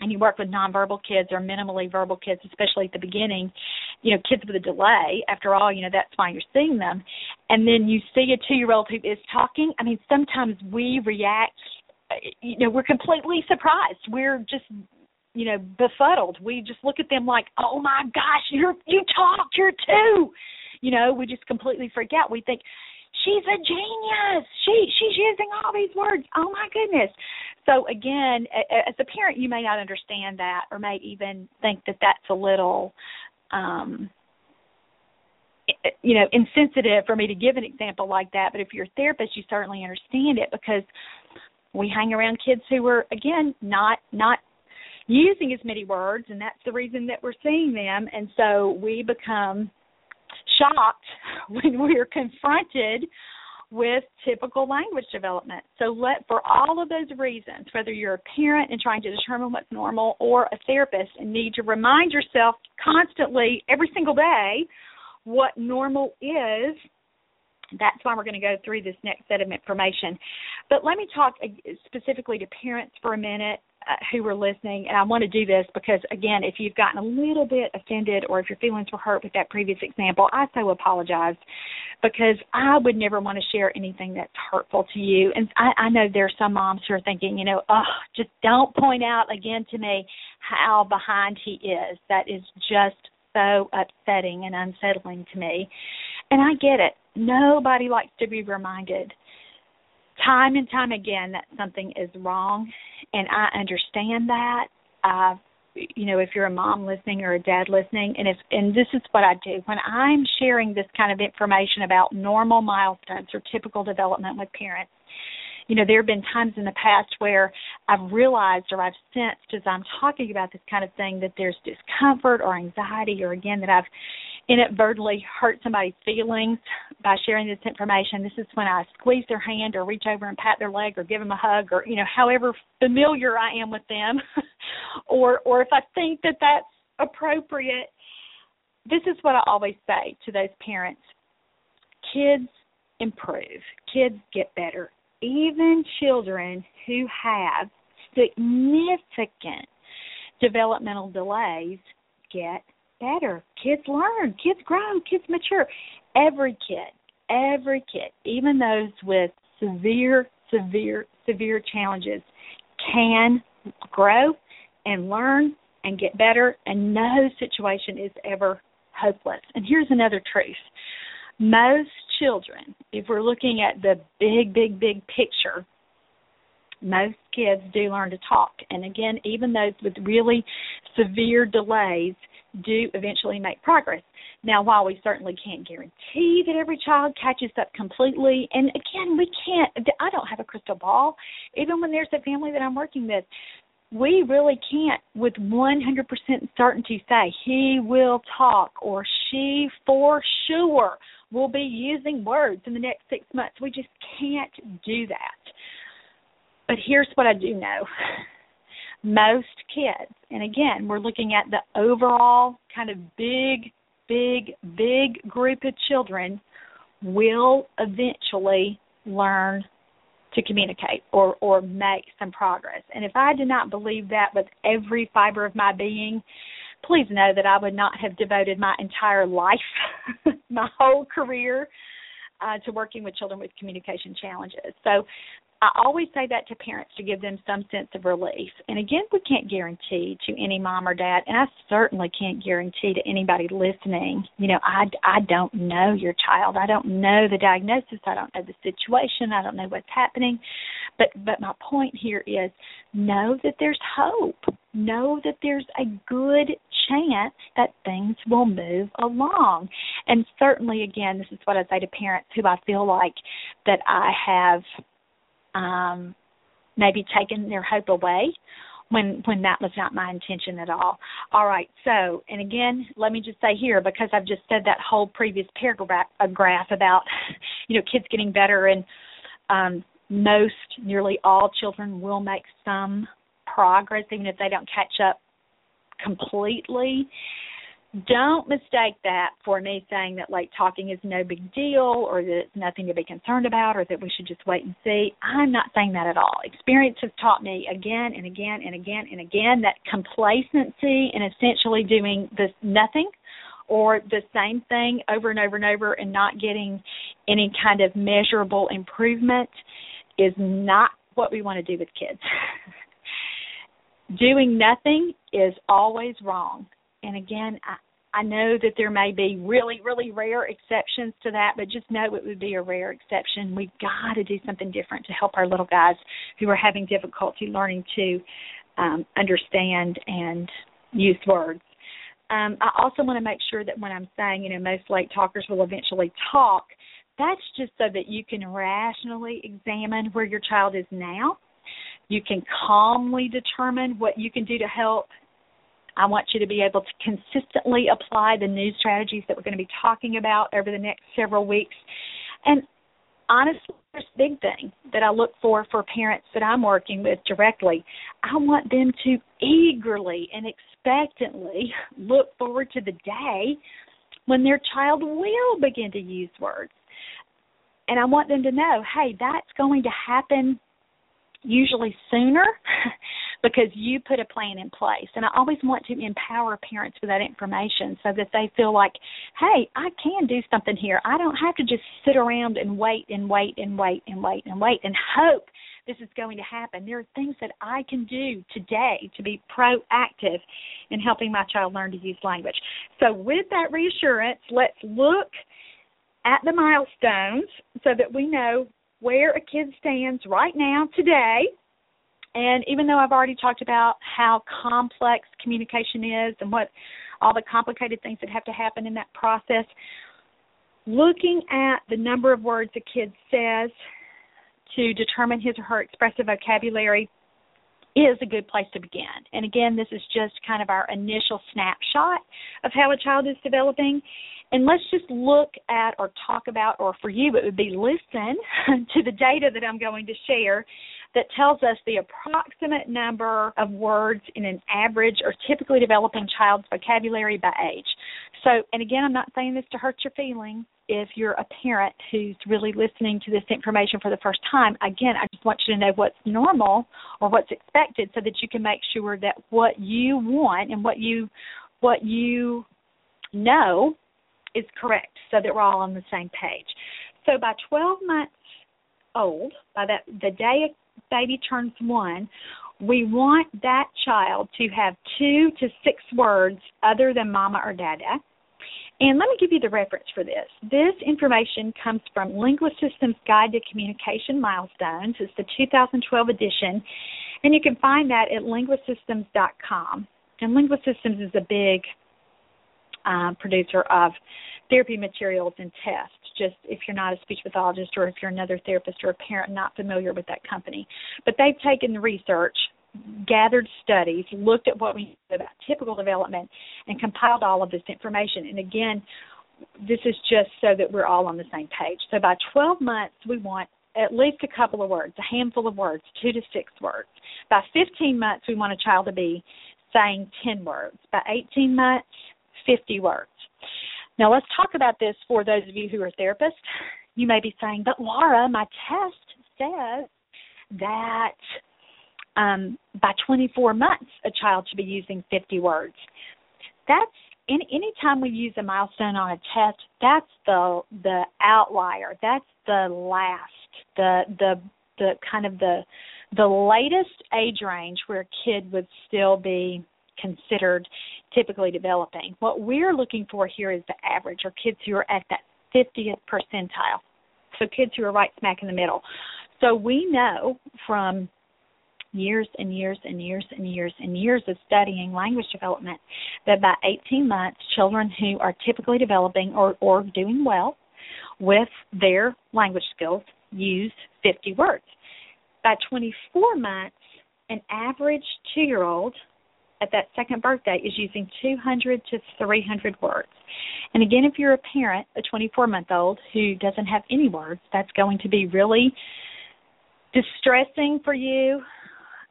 and you work with nonverbal kids or minimally verbal kids, especially at the beginning, you know, kids with a delay, after all, you know, that's why you're seeing them. And then you see a two-year-old who is talking. I mean, sometimes we react, you know, we're completely surprised. We're just, you know, befuddled. We just look at them like, oh, my gosh, you're, you talk, you're two. You know, we just completely freak out. We think, she's a genius. She she's using all these words. Oh, my goodness. So, again, as a parent, you may not understand that, or may even think that that's a little, um, you know, insensitive for me to give an example like that. But if you're a therapist, you certainly understand it, because we hang around kids who are, again, not not using as many words, and that's the reason that we're seeing them. And so we become shocked when we are confronted with typical language development. So let, for all of those reasons, whether you're a parent and trying to determine what's normal, or a therapist and need to remind yourself constantly every single day what normal is, that's why we're going to go through this next set of information. But let me talk specifically to parents for a minute uh, who are listening, and I want to do this because, again, if you've gotten a little bit offended or if your feelings were hurt with that previous example, I so apologize, because I would never want to share anything that's hurtful to you. And I, I know there are some moms who are thinking, you know, oh, just don't point out again to me how behind he is. That is just so upsetting and unsettling to me. And I get it. Nobody likes to be reminded time and time again that something is wrong, and I understand that. Uh, you know, if you're a mom listening or a dad listening, and if and this is what I do. When I'm sharing this kind of information about normal milestones or typical development with parents, you know, there have been times in the past where I've realized or I've sensed as I'm talking about this kind of thing that there's discomfort or anxiety, or, again, that I've inadvertently hurt somebody's feelings by sharing this information. This is when I squeeze their hand or reach over and pat their leg or give them a hug, or, you know, however familiar I am with them, or or if I think that that's appropriate. This is what I always say to those parents. Kids improve. Kids get better. Even children who have significant developmental delays get better. Kids learn. Kids grow. Kids mature. Every kid, every kid, even those with severe, severe, severe challenges, can grow and learn and get better, and no situation is ever hopeless. And here's another truth. Most children, if we're looking at the big, big, big picture, most kids do learn to talk. And, again, even those with really severe delays do eventually make progress. Now, while we certainly can't guarantee that every child catches up completely, and, again, we can't, I don't have a crystal ball. Even when there's a family that I'm working with, we really can't with one hundred percent certainty say he will talk or she for sure will be using words in the next six months. We just can't do that. But here's what I do know. Most kids, and again, we're looking at the overall kind of big, big, big group of children, will eventually learn to communicate or, or make some progress. And if I did not believe that with every fiber of my being, please know that I would not have devoted my entire life, my whole career, uh, to working with children with communication challenges. So I always say that to parents to give them some sense of relief. And again, we can't guarantee to any mom or dad, and I certainly can't guarantee to anybody listening, you know, I, I don't know your child. I don't know the diagnosis. I don't know the situation. I don't know what's happening. But, but my point here is know that there's hope. Know that there's a good chance that things will move along. And certainly, again, this is what I say to parents who I feel like that I have um, maybe taken their hope away when when that was not my intention at all. All right, so, and again, let me just say here, because I've just said that whole previous paragraph about, you know, kids getting better, and um, most, nearly all children will make some progress, even if they don't catch up completely. Don't mistake that for me saying that late talking is no big deal, or that it's nothing to be concerned about, or that we should just wait and see. I'm not saying that at all. Experience has taught me again and again and again and again that complacency and essentially doing this nothing or the same thing over and over and over and not getting any kind of measurable improvement is not what we want to do with kids. Doing nothing is always wrong. And again, I, I know that there may be really, really rare exceptions to that, but just know it would be a rare exception. We've got to do something different to help our little guys who are having difficulty learning to um, understand and use words. Um, I also want to make sure that when I'm saying, you know, most late talkers will eventually talk, that's just so that you can rationally examine where your child is now. You can calmly determine what you can do to help. I want you to be able to consistently apply the new strategies that we're going to be talking about over the next several weeks. And honestly, there's a big thing that I look for for parents that I'm working with directly. I want them to eagerly and expectantly look forward to the day when their child will begin to use words. And I want them to know, hey, that's going to happen usually sooner because you put a plan in place. And I always want to empower parents with that information so that they feel like, hey, I can do something here. I don't have to just sit around and wait and wait and wait and wait and wait and hope this is going to happen. There are things that I can do today to be proactive in helping my child learn to use language. So with that reassurance, let's look at the milestones so that we know where a kid stands right now, today. And even though I've already talked about how complex communication is and what all the complicated things that have to happen in that process, looking at the number of words a kid says to determine his or her expressive vocabulary is a good place to begin. And again, this is just kind of our initial snapshot of how a child is developing. And let's just look at or talk about, or for you, it would be listen to the data that I'm going to share that tells us the approximate number of words in an average or typically developing child's vocabulary by age. So, and again, I'm not saying this to hurt your feelings if you're a parent who's really listening to this information for the first time. Again, I just want you to know what's normal or what's expected so that you can make sure that what you want and what you what you know is correct so that we're all on the same page. So by twelve months old, by that the day a baby turns one, we want that child to have two to six words other than mama or dada. And let me give you the reference for this. This information comes from LinguiSystems Guide to Communication Milestones. It's the two thousand twelve edition, and you can find that at linguisystems dot com. And LinguiSystems is a big um, producer of therapy materials and tests, just if you're not a speech pathologist or if you're another therapist or a parent not familiar with that company. But they've taken the research, gathered studies, looked at what we know about typical development, and compiled all of this information. And again, this is just so that we're all on the same page. So by twelve months, we want at least a couple of words, a handful of words, two to six words. By fifteen months, we want a child to be saying ten words. By eighteen months, fifty words. Now, let's talk about this for those of you who are therapists. You may be saying, but Laura, my test says that Um, by twenty-four months, a child should be using fifty words. That's any any time we use a milestone on a test, that's the the outlier. That's the last, the the the kind of the the latest age range where a kid would still be considered typically developing. What we're looking for here is the average, or kids who are at that fiftieth percentile, so kids who are right smack in the middle. So we know from years and years and years and years and years of studying language development that by eighteen months, children who are typically developing or, or doing well with their language skills use fifty words. By twenty-four months, an average two-year-old at that second birthday is using two hundred to three hundred words. And again, if you're a parent, a twenty-four-month-old who doesn't have any words, that's going to be really distressing for you,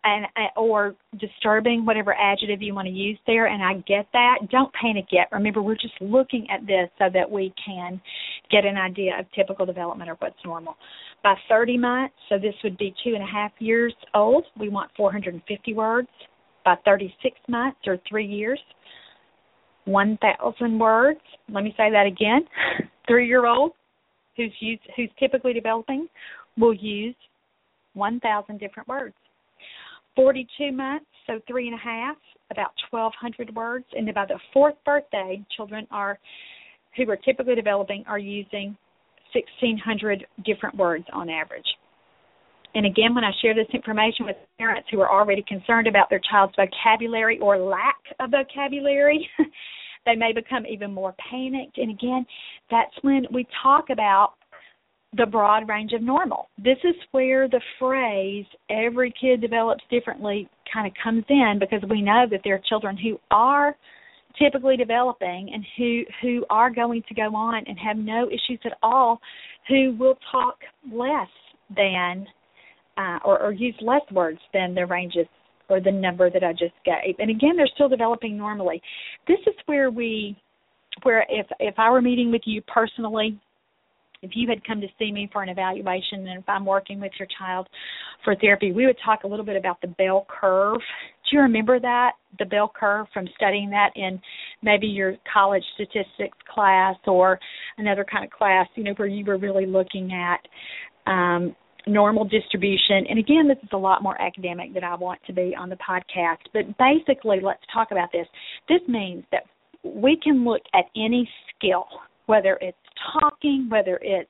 and or disturbing, whatever adjective you want to use there, and I get that. Don't panic yet. Remember, we're just looking at this so that we can get an idea of typical development or what's normal. By thirty months, so this would be two and a half years old, we want four hundred fifty words. By thirty-six months or three years, one thousand words. Let me say that again. Three-year-old who's, used, who's typically developing will use one thousand different words. forty-two months, so three and a half, about twelve hundred words. And by the fourth birthday, children are who are typically developing are using sixteen hundred different words on average. And again, when I share this information with parents who are already concerned about their child's vocabulary or lack of vocabulary, they may become even more panicked. And again, that's when we talk about the broad range of normal. This is where the phrase, every kid develops differently, kind of comes in, because we know that there are children who are typically developing and who, who are going to go on and have no issues at all, who will talk less than uh, or, or use less words than the ranges or the number that I just gave. And again, they're still developing normally. This is where we, where if, if I were meeting with you personally, if you had come to see me for an evaluation and if I'm working with your child for therapy, we would talk a little bit about the bell curve. Do you remember that, the bell curve, from studying that in maybe your college statistics class or another kind of class, you know, where you were really looking at um, normal distribution? And again, this is a lot more academic than I want to be on the podcast, but basically let's talk about this. This means that we can look at any skill, whether it's talking, whether it's,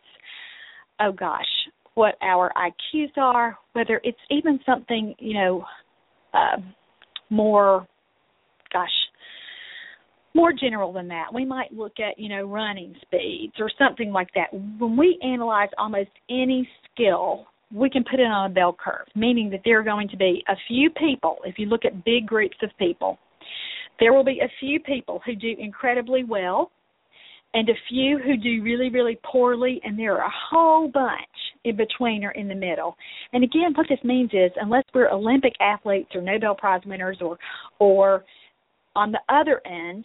oh gosh, what our I Qs are, whether it's even something, you know, uh, more, gosh, more general than that. We might look at, you know, running speeds or something like that. When we analyze almost any skill, we can put it on a bell curve, meaning that there are going to be a few people, if you look at big groups of people, there will be a few people who do incredibly well, and a few who do really, really poorly, and there are a whole bunch in between or in the middle. And again, what this means is, unless we're Olympic athletes or Nobel Prize winners or, or on the other end,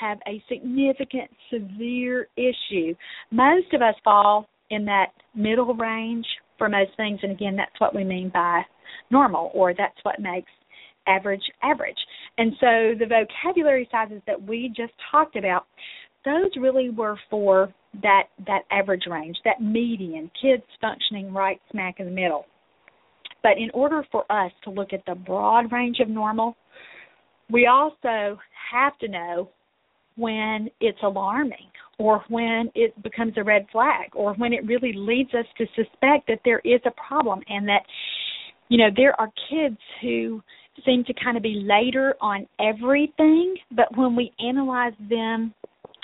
have a significant, severe issue, most of us fall in that middle range for most things. And again, that's what we mean by normal, or that's what makes average average. And so the vocabulary sizes that we just talked about, those really were for that, that average range, that median, kids functioning right smack in the middle. But in order for us to look at the broad range of normal, we also have to know when it's alarming or when it becomes a red flag or when it really leads us to suspect that there is a problem and that, you know, there are kids who seem to kind of be later on everything, but when we analyze them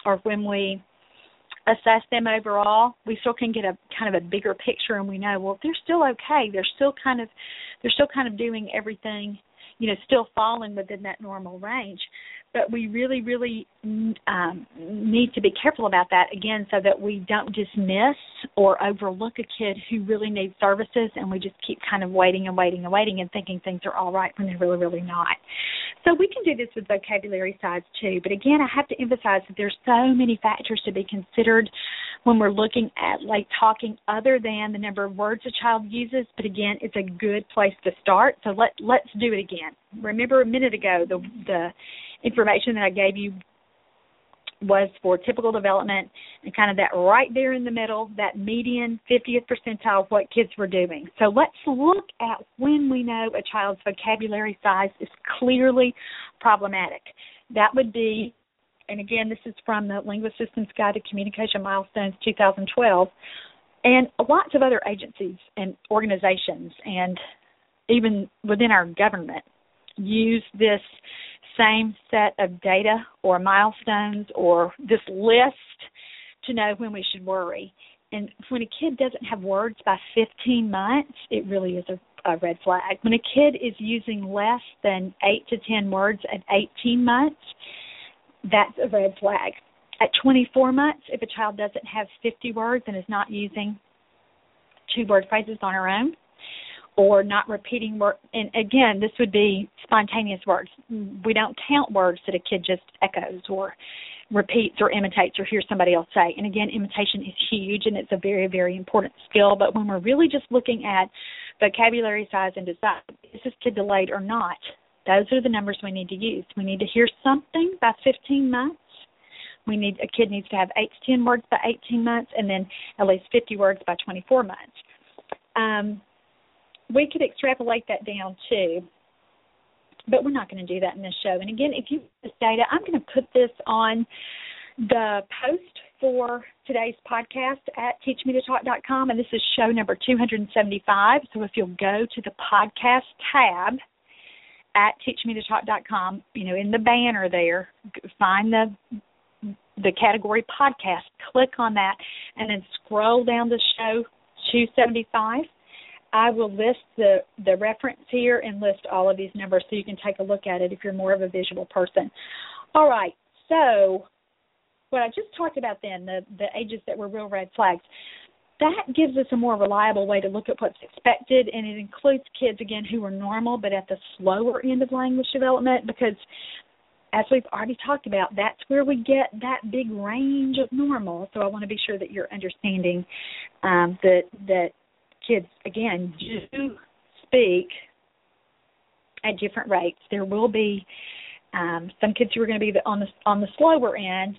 or when we assess them overall, we still can get a kind of a bigger picture, and we know, well, they're still okay. They're still kind of, they're still kind of doing everything, you know, still falling within that normal range. But we really, really um, need to be careful about that, again, so that we don't dismiss or overlook a kid who really needs services, and we just keep kind of waiting and waiting and waiting and thinking things are all right when they're really, really not. So we can do this with vocabulary size too. But again, I have to emphasize that there's so many factors to be considered when we're looking at like talking, other than the number of words a child uses. But again, it's a good place to start. So let, let's do it again. Remember a minute ago, the the information that I gave you was for typical development and kind of that right there in the middle, that median fiftieth percentile of what kids were doing. So let's look at when we know a child's vocabulary size is clearly problematic. That would be, and again, this is from the LinguiSystems Guide to Communication Milestones two thousand twelve, and lots of other agencies and organizations and even within our government use this same set of data or milestones or this list to know when we should worry. And when a kid doesn't have words by fifteen months, it really is a, a red flag. When a kid is using less than eight to ten words at eighteen months, that's a red flag. At twenty-four months, if a child doesn't have fifty words and is not using two-word phrases on her own, or not repeating words, and again, this would be spontaneous words. We don't count words that a kid just echoes or repeats or imitates or hears somebody else say. And again, imitation is huge, and it's a very, very important skill. But when we're really just looking at vocabulary size and decide, is this kid delayed or not, those are the numbers we need to use. We need to hear something by fifteen months. We need a kid needs to have eight to ten words by eighteen months, and then at least fifty words by twenty-four months. Um, We could extrapolate that down, too, but we're not going to do that in this show. And, again, if you have this data, I'm going to put this on the post for today's podcast at teach me to talk dot com, and this is show number two hundred seventy-five. So if you'll go to the podcast tab at teach me to talk dot com, you know, in the banner there, find the the category podcast, click on that, and then scroll down to show two seventy-five. I will list the, the reference here and list all of these numbers so you can take a look at it if you're more of a visual person. All right, so what I just talked about then, the, the ages that were real red flags, that gives us a more reliable way to look at what's expected, and it includes kids, again, who are normal but at the slower end of language development because, as we've already talked about, that's where we get that big range of normal. So I want to be sure that you're understanding um, that that kids, again, do speak at different rates. There will be um, some kids who are going to be on the on the slower end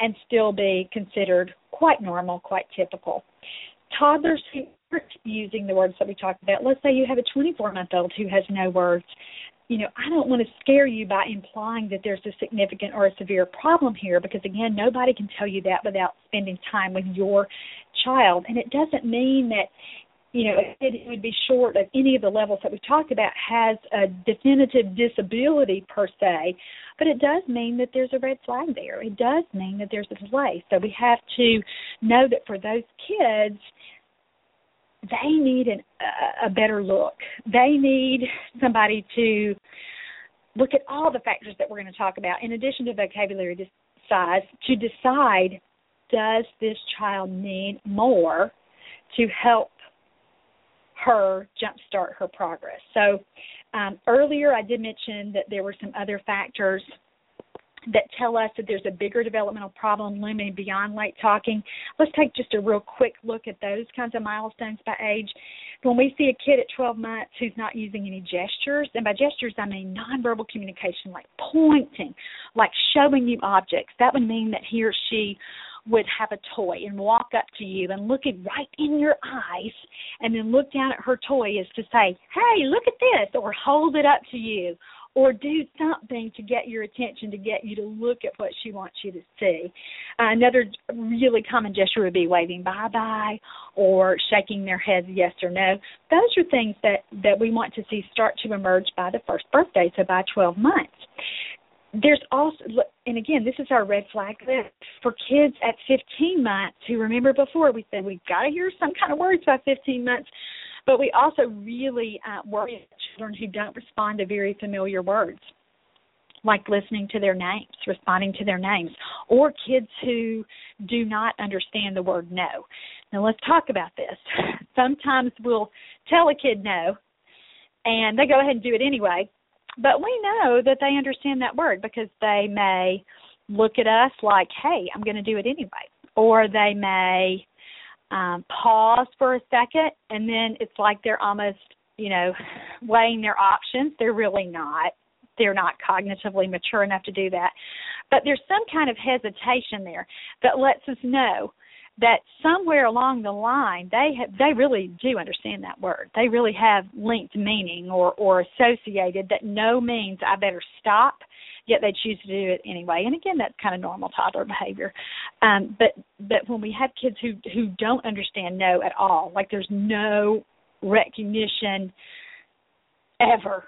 and still be considered quite normal, quite typical. Toddlers who aren't using the words that we talked about, let's say you have a twenty-four-month-old who has no words. You know, I don't want to scare you by implying that there's a significant or a severe problem here because, again, nobody can tell you that without spending time with your child. And it doesn't mean that, you know, a kid who would be short of any of the levels that we talked about has a definitive disability per se, but it does mean that there's a red flag there. It does mean that there's a delay. So we have to know that for those kids, they need an, a, a better look. They need somebody to look at all the factors that we're going to talk about, in addition to vocabulary size, to decide, does this child need more to help her jumpstart her progress? So um, earlier I did mention that there were some other factors that tell us that there's a bigger developmental problem looming beyond late talking. Let's take just a real quick look at those kinds of milestones by age. When we see a kid at twelve months who's not using any gestures, and by gestures I mean nonverbal communication, like pointing, like showing you objects, that would mean that he or she would have a toy and walk up to you and look it right in your eyes and then look down at her toy as to say, hey, look at this, or hold it up to you, or do something to get your attention, to get you to look at what she wants you to see. Uh, another really common gesture would be waving bye-bye or shaking their heads yes or no. Those are things that, that we want to see start to emerge by the first birthday, so by twelve months. There's also, and again, this is our red flag list for kids at fifteen months who, remember before, we said we've got to hear some kind of words by fifteen months. But we also really uh, worry about children who don't respond to very familiar words, like listening to their names, responding to their names, or kids who do not understand the word no. Now, let's talk about this. Sometimes we'll tell a kid no, and they go ahead and do it anyway, but we know that they understand that word because they may look at us like, hey, I'm going to do it anyway, or they may Um, pause for a second, and then it's like they're almost, you know, weighing their options. They're really not. They're not cognitively mature enough to do that. But there's some kind of hesitation there that lets us know that somewhere along the line, they have, they really do understand that word. They really have linked meaning or, or associated that no means I better stop, yet they choose to do it anyway. And, again, that's kind of normal toddler behavior. Um, but but when we have kids who, who don't understand no at all, like there's no recognition ever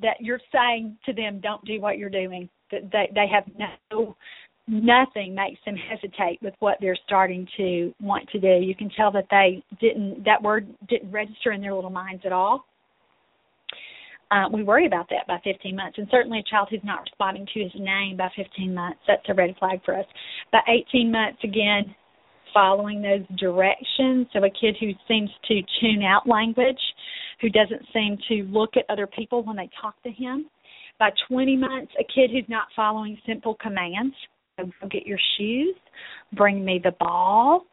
that you're saying to them, don't do what you're doing, that they, they have no nothing makes them hesitate with what they're starting to want to do. You can tell that they didn't, that word didn't register in their little minds at all. Uh, we worry about that by fifteen months, and certainly a child who's not responding to his name by fifteen months, that's a red flag for us. By eighteen months, again, following those directions, so a kid who seems to tune out language, who doesn't seem to look at other people when they talk to him. By twenty months, a kid who's not following simple commands, so go get your shoes, bring me the ball,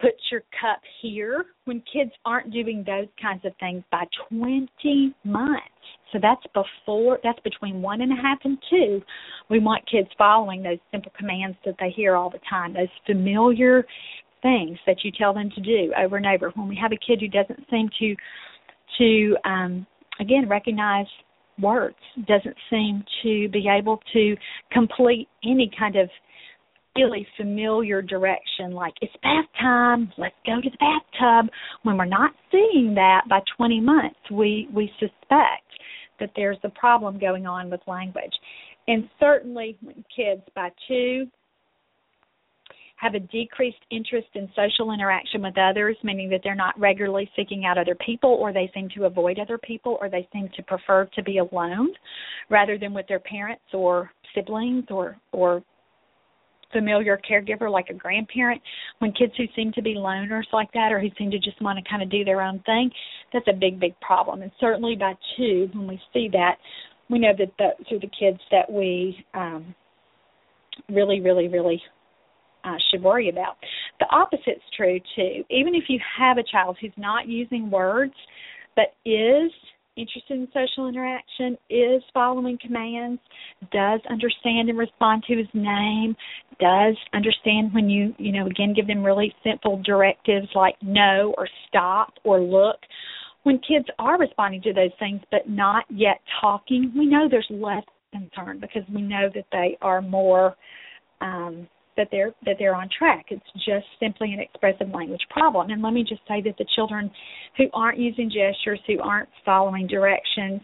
put your cup here. When kids aren't doing those kinds of things by twenty months, so that's before, that's between one and a half and two, we want kids following those simple commands that they hear all the time, those familiar things that you tell them to do over and over. When we have a kid who doesn't seem to, to um, again, recognize words, doesn't seem to be able to complete any kind of really familiar direction, like it's bath time, let's go to the bathtub. When we're not seeing that by twenty months, we, we suspect that there's a problem going on with language. And certainly when kids by two have a decreased interest in social interaction with others, meaning that they're not regularly seeking out other people, or they seem to avoid other people, or they seem to prefer to be alone rather than with their parents or siblings or or familiar caregiver like a grandparent. When kids who seem to be loners like that, or who seem to just want to kind of do their own thing, that's a big, big problem. And certainly by two, when we see that, we know that those are the kids that we um, really, really, really uh, should worry about. The opposite's true, too. Even if you have a child who's not using words but is interested in social interaction, is following commands, does understand and respond to his name, does understand when you, you know, again, give them really simple directives like no or stop or look. When kids are responding to those things but not yet talking, we know there's less concern because we know that they are more, um, that they're that they're on track. It's just simply an expressive language problem. And let me just say that the children who aren't using gestures, who aren't following directions,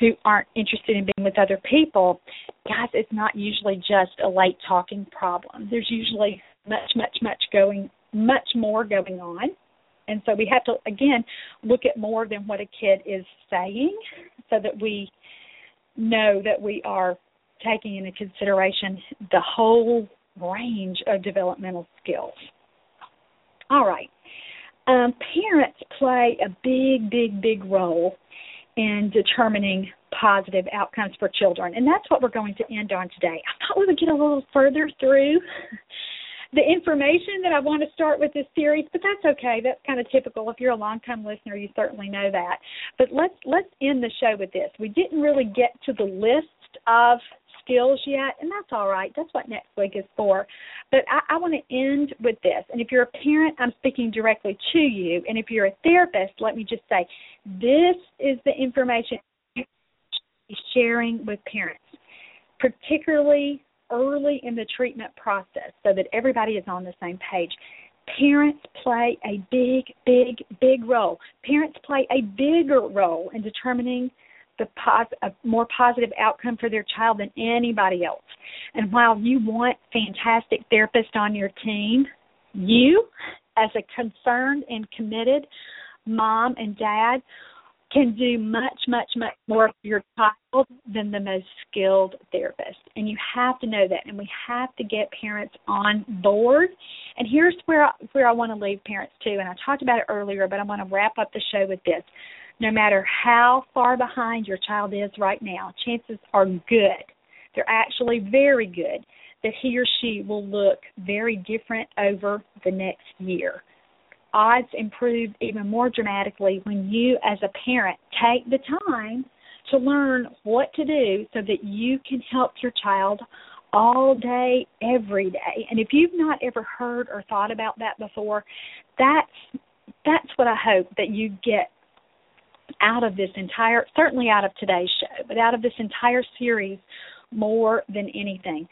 who aren't interested in being with other people, guys, it's not usually just a late talking problem. There's usually much, much, much going, much more going on. And so we have to, again, look at more than what a kid is saying so that we know that we are taking into consideration the whole range of developmental skills. All right. Um, parents play a big, big, big role in determining positive outcomes for children, and that's what we're going to end on today. I thought we would get a little further through the information that I want to start with this series, but that's okay. That's kind of typical. If you're a long-time listener, you certainly know that. But let's let's end the show with this. We didn't really get to the list of skills yet, and that's all right. That's what next week is for. But I, I want to end with this. And if you're a parent, I'm speaking directly to you. And if you're a therapist, let me just say, this is the information you should be sharing with parents, particularly early in the treatment process, so that everybody is on the same page. Parents play a big, big, big role. Parents play a bigger role in determining The pos- a more positive outcome for their child than anybody else. And while you want fantastic therapists on your team, you, as a concerned and committed mom and dad, can do much, much, much more for your child than the most skilled therapist. And you have to know that, and we have to get parents on board. And here's where I, where I want to leave parents, too, and I talked about it earlier, but I want to wrap up the show with this. No matter how far behind your child is right now, chances are good, they're actually very good, that he or she will look very different over the next year. Odds improve even more dramatically when you, as a parent, take the time to learn what to do so that you can help your child all day, every day. And if you've not ever heard or thought about that before, that's that's what I hope that you get out of this entire, certainly out of today's show, but out of this entire series more than anything.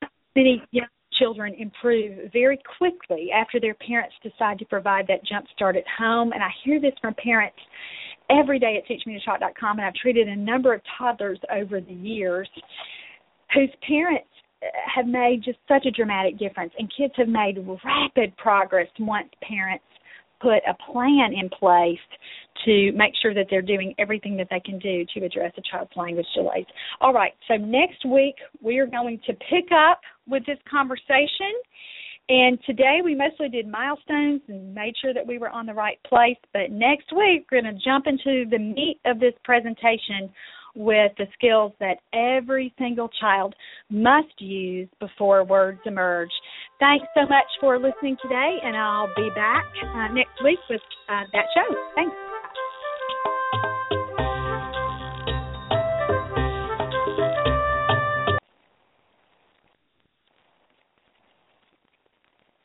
So many young children improve very quickly after their parents decide to provide that jump start at home. And I hear this from parents every day at teach me to talk dot com, and I've treated a number of toddlers over the years whose parents have made just such a dramatic difference, and kids have made rapid progress once parents put a plan in place to make sure that they're doing everything that they can do to address a child's language delays. All right, so next week we are going to pick up with this conversation. And today we mostly did milestones and made sure that we were on the right place. But next week we're going to jump into the meat of this presentation with the skills that every single child must use before words emerge. Thanks so much for listening today, and I'll be back uh, next week with uh, that show. Thanks.